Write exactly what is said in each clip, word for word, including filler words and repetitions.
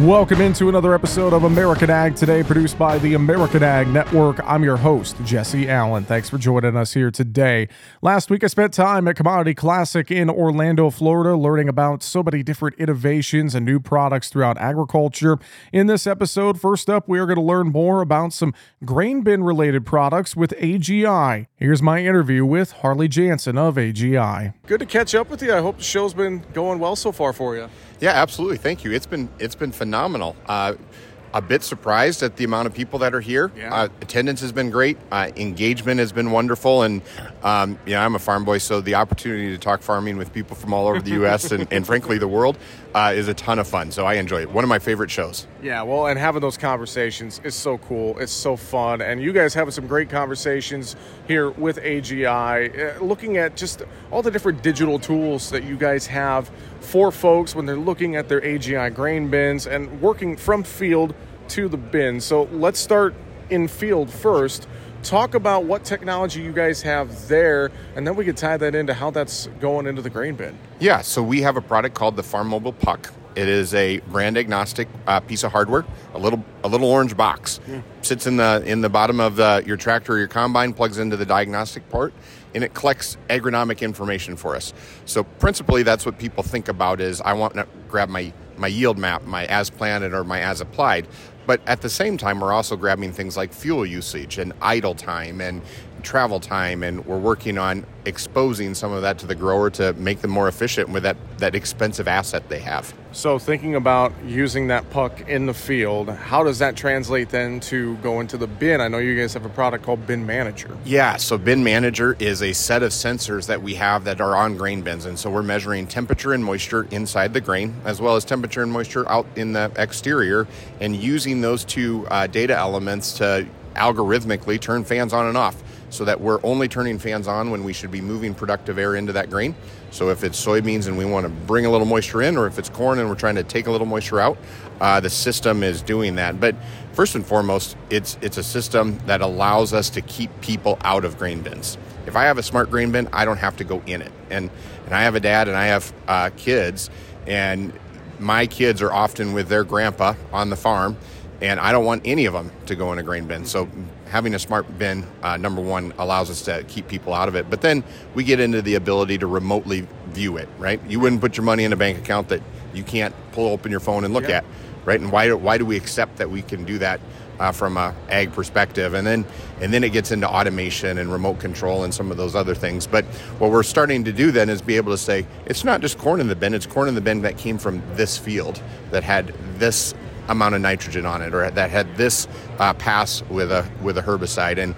Welcome into another episode of American Ag Today, produced by the American Ag Network. I'm your host, Jesse Allen. Thanks for joining us here today. Last week, I spent time at Commodity Classic in Orlando, Florida, learning about so many different innovations and new products throughout agriculture. In this episode, first up, we are going to learn more about some grain bin-related products with A G I. Here's my interview with Harley Jansen of A G I. Good to catch up with you. I hope the show's been going well so far for you. Yeah, absolutely. Thank you. It's been it's been phenomenal. Uh, a bit surprised at the amount of people that are here. Yeah. Uh, attendance has been great. Uh, engagement has been wonderful. And um, yeah, I'm a farm boy, so the opportunity to talk farming with people from all over the U S and, and frankly the world uh, is a ton of fun. So I enjoy it. One of my favorite shows. Yeah, well, and having those conversations is so cool. It's so fun. And you guys having some great conversations here with A G I, uh, looking at just all the different digital tools that you guys have for folks when they're looking at their A G I grain bins and working from field to the bin. So let's start in field first. Talk about what technology you guys have there, and then we could tie that into how that's going into the grain bin. Yeah, so we have a product called the Farm Mobile Puck. It is a brand agnostic uh, piece of hardware, a little a little orange box. Yeah. Sits in the in the bottom of the, your tractor or your combine, plugs into the diagnostic part, and it collects agronomic information for us. So principally, that's what people think about is I want to grab my, my yield map, my as planted or my as applied. But at the same time, we're also grabbing things like fuel usage and idle time and travel time, and we're working on exposing some of that to the grower to make them more efficient with that, that expensive asset they have. So thinking about using that puck in the field, how does that translate then to go into the bin? I know you guys have a product called Bin Manager. Yeah, so Bin Manager is a set of sensors that we have that are on grain bins, and so we're measuring temperature and moisture inside the grain as well as temperature and moisture out in the exterior, and using those two uh, data elements to algorithmically turn fans on and off, so that we're only turning fans on when we should be moving productive air into that grain. So if it's soybeans and we want to bring a little moisture in, or if it's corn and we're trying to take a little moisture out, uh, the system is doing that. But first and foremost, it's it's a system that allows us to keep people out of grain bins. If I have a smart grain bin, I don't have to go in it. And, and I have a dad and I have uh, kids, and my kids are often with their grandpa on the farm, and I don't want any of them to go in a grain bin. So having a smart bin, uh, number one, allows us to keep people out of it. But then we get into the ability to remotely view it, right? You wouldn't put your money in a bank account that you can't pull open your phone and look yep. at, right? And why do, why do we accept that we can do that uh, from a ag perspective? And then and then it gets into automation and remote control and some of those other things. But what we're starting to do then is be able to say, it's not just corn in the bin, it's corn in the bin that came from this field that had this amount of nitrogen on it, or that had this uh, pass with a with a herbicide, and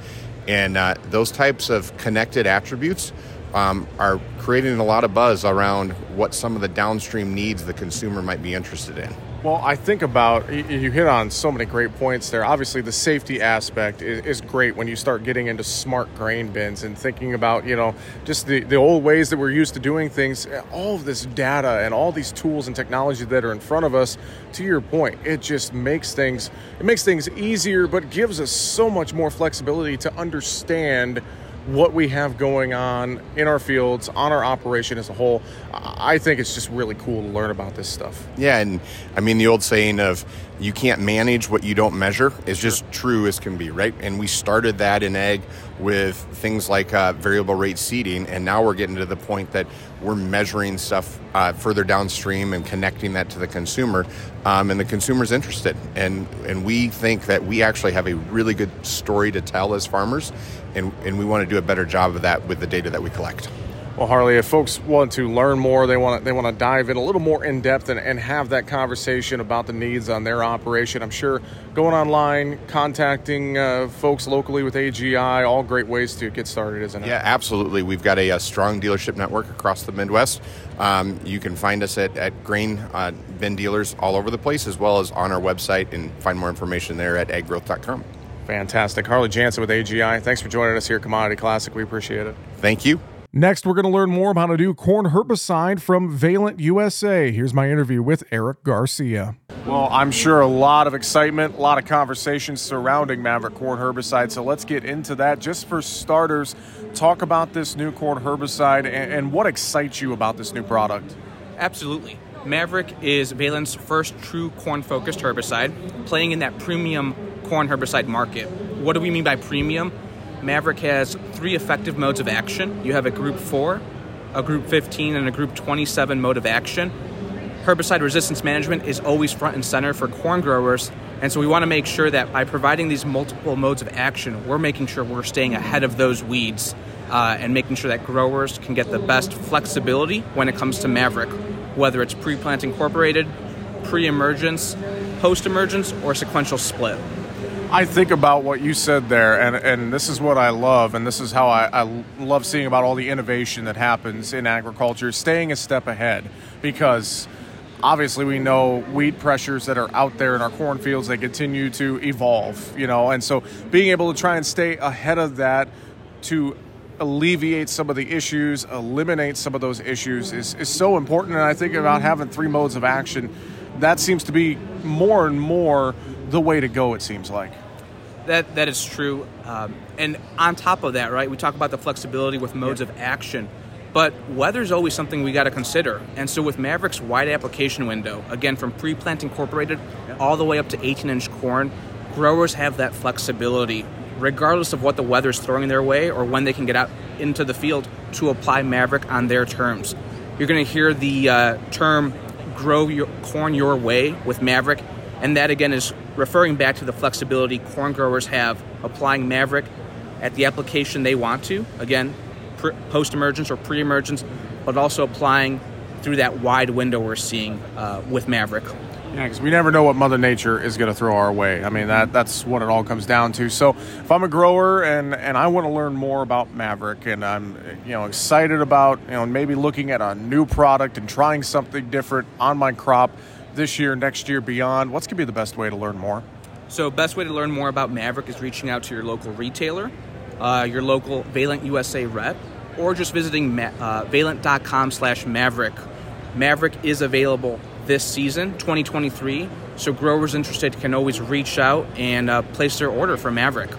and uh, those types of connected attributes um, are creating a lot of buzz around what some of the downstream needs the consumer might be interested in. Well, I think about, you hit on so many great points there. Obviously, the safety aspect is great when you start getting into smart grain bins and thinking about, you know, just the, the old ways that we're used to doing things. All of this data and all these tools and technology that are in front of us, to your point, it just makes things, it makes things easier, but gives us so much more flexibility to understand what we have going on in our fields, on our operation as a whole. I think it's just really cool to learn about this stuff. Yeah, and I mean, the old saying of you can't manage what you don't measure is just sure. true as can be, right? And we started that in ag with things like uh, variable rate seeding, and now we're getting to the point that we're measuring stuff uh, further downstream and connecting that to the consumer, um, and the consumer's interested. And and we think that we actually have a really good story to tell as farmers, and, and we want to do a better job of that with the data that we collect. Well, Harley, if folks want to learn more, they want to, they want to dive in a little more in depth and, and have that conversation about the needs on their operation, I'm sure going online, contacting uh, folks locally with A G I, all great ways to get started, isn't it? Yeah, absolutely. We've got a, a strong dealership network across the Midwest. Um, you can find us at, at grain uh, bin dealers all over the place, as well as on our website, and find more information there at aggrowth dot com. Fantastic. Harley Jansen with A G I, thanks for joining us here at Commodity Classic. We appreciate it. Thank you. Next, we're going to learn more about how to do corn herbicide from Valent U S A. Here's my interview with Eric Garcia. Well, I'm sure a lot of excitement, a lot of conversations surrounding Maverick corn herbicide, so let's get into that. Just for starters, talk about this new corn herbicide and, and what excites you about this new product. Absolutely. Maverick is Valent's first true corn-focused herbicide, playing in that premium corn herbicide market. What do we mean by premium? Maverick has three effective modes of action. You have a group four, a group fifteen, and a group twenty-seven mode of action. Herbicide resistance management is always front and center for corn growers, and so we want to make sure that by providing these multiple modes of action, we're making sure we're staying ahead of those weeds uh, and making sure that growers can get the best flexibility when it comes to Maverick, whether it's pre-plant incorporated, pre-emergence, post-emergence, or sequential split. I think about what you said there, and, and this is what I love, and this is how I, I love seeing about all the innovation that happens in agriculture, staying a step ahead, because obviously we know weed pressures that are out there in our cornfields, they continue to evolve, you know, and so being able to try and stay ahead of that to alleviate some of the issues, eliminate some of those issues is, is so important, and I think about having three modes of action, that seems to be more and more the way to go, it seems like. That that is true. Um, and on top of that, right, we talk about the flexibility with modes yeah. of action, but weather's always something we got to consider. And so with Maverick's wide application window, again, from pre-plant incorporated yeah. all the way up to eighteen-inch corn, growers have that flexibility, regardless of what the weather's throwing their way or when they can get out into the field to apply Maverick on their terms. You're going to hear the uh, term, grow your corn your way with Maverick, and that again is referring back to the flexibility corn growers have applying Maverick at the application they want to, again, pre- post-emergence or pre-emergence, but also applying through that wide window we're seeing uh, with Maverick. Yeah, because we never know what Mother Nature is going to throw our way. I mean, that that's what it all comes down to. So if I'm a grower and, and I want to learn more about Maverick, and I'm you know excited about you know maybe looking at a new product and trying something different on my crop this year, next year, beyond, what's going to be the best way to learn more? So best way to learn more about Maverick is reaching out to your local retailer, uh, your local Valent U S A rep, or just visiting ma- uh, valent.com slash Maverick. Maverick is available this season, twenty twenty-three, so growers interested can always reach out and uh, place their order for Maverick.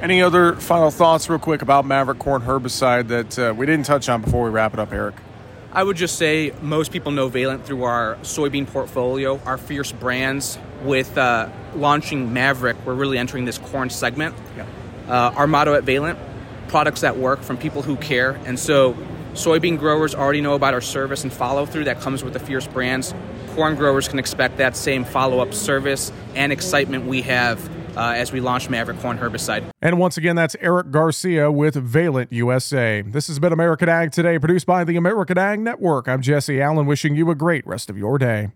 Any other final thoughts real quick about Maverick corn herbicide that uh, we didn't touch on before we wrap it up, Eric? I would just say most people know Valent through our soybean portfolio, our fierce brands. With uh, launching Maverick, we're really entering this corn segment. Yeah. Uh, our motto at Valent, products that work from people who care. And so soybean growers already know about our service and follow-through that comes with the fierce brands. Corn growers can expect that same follow-up service and excitement we have uh, as we launch Maverick corn herbicide. And once again, that's Eric Garcia with Valent U S A. This has been American Ag Today, produced by the American Ag Network. I'm Jesse Allen, wishing you a great rest of your day.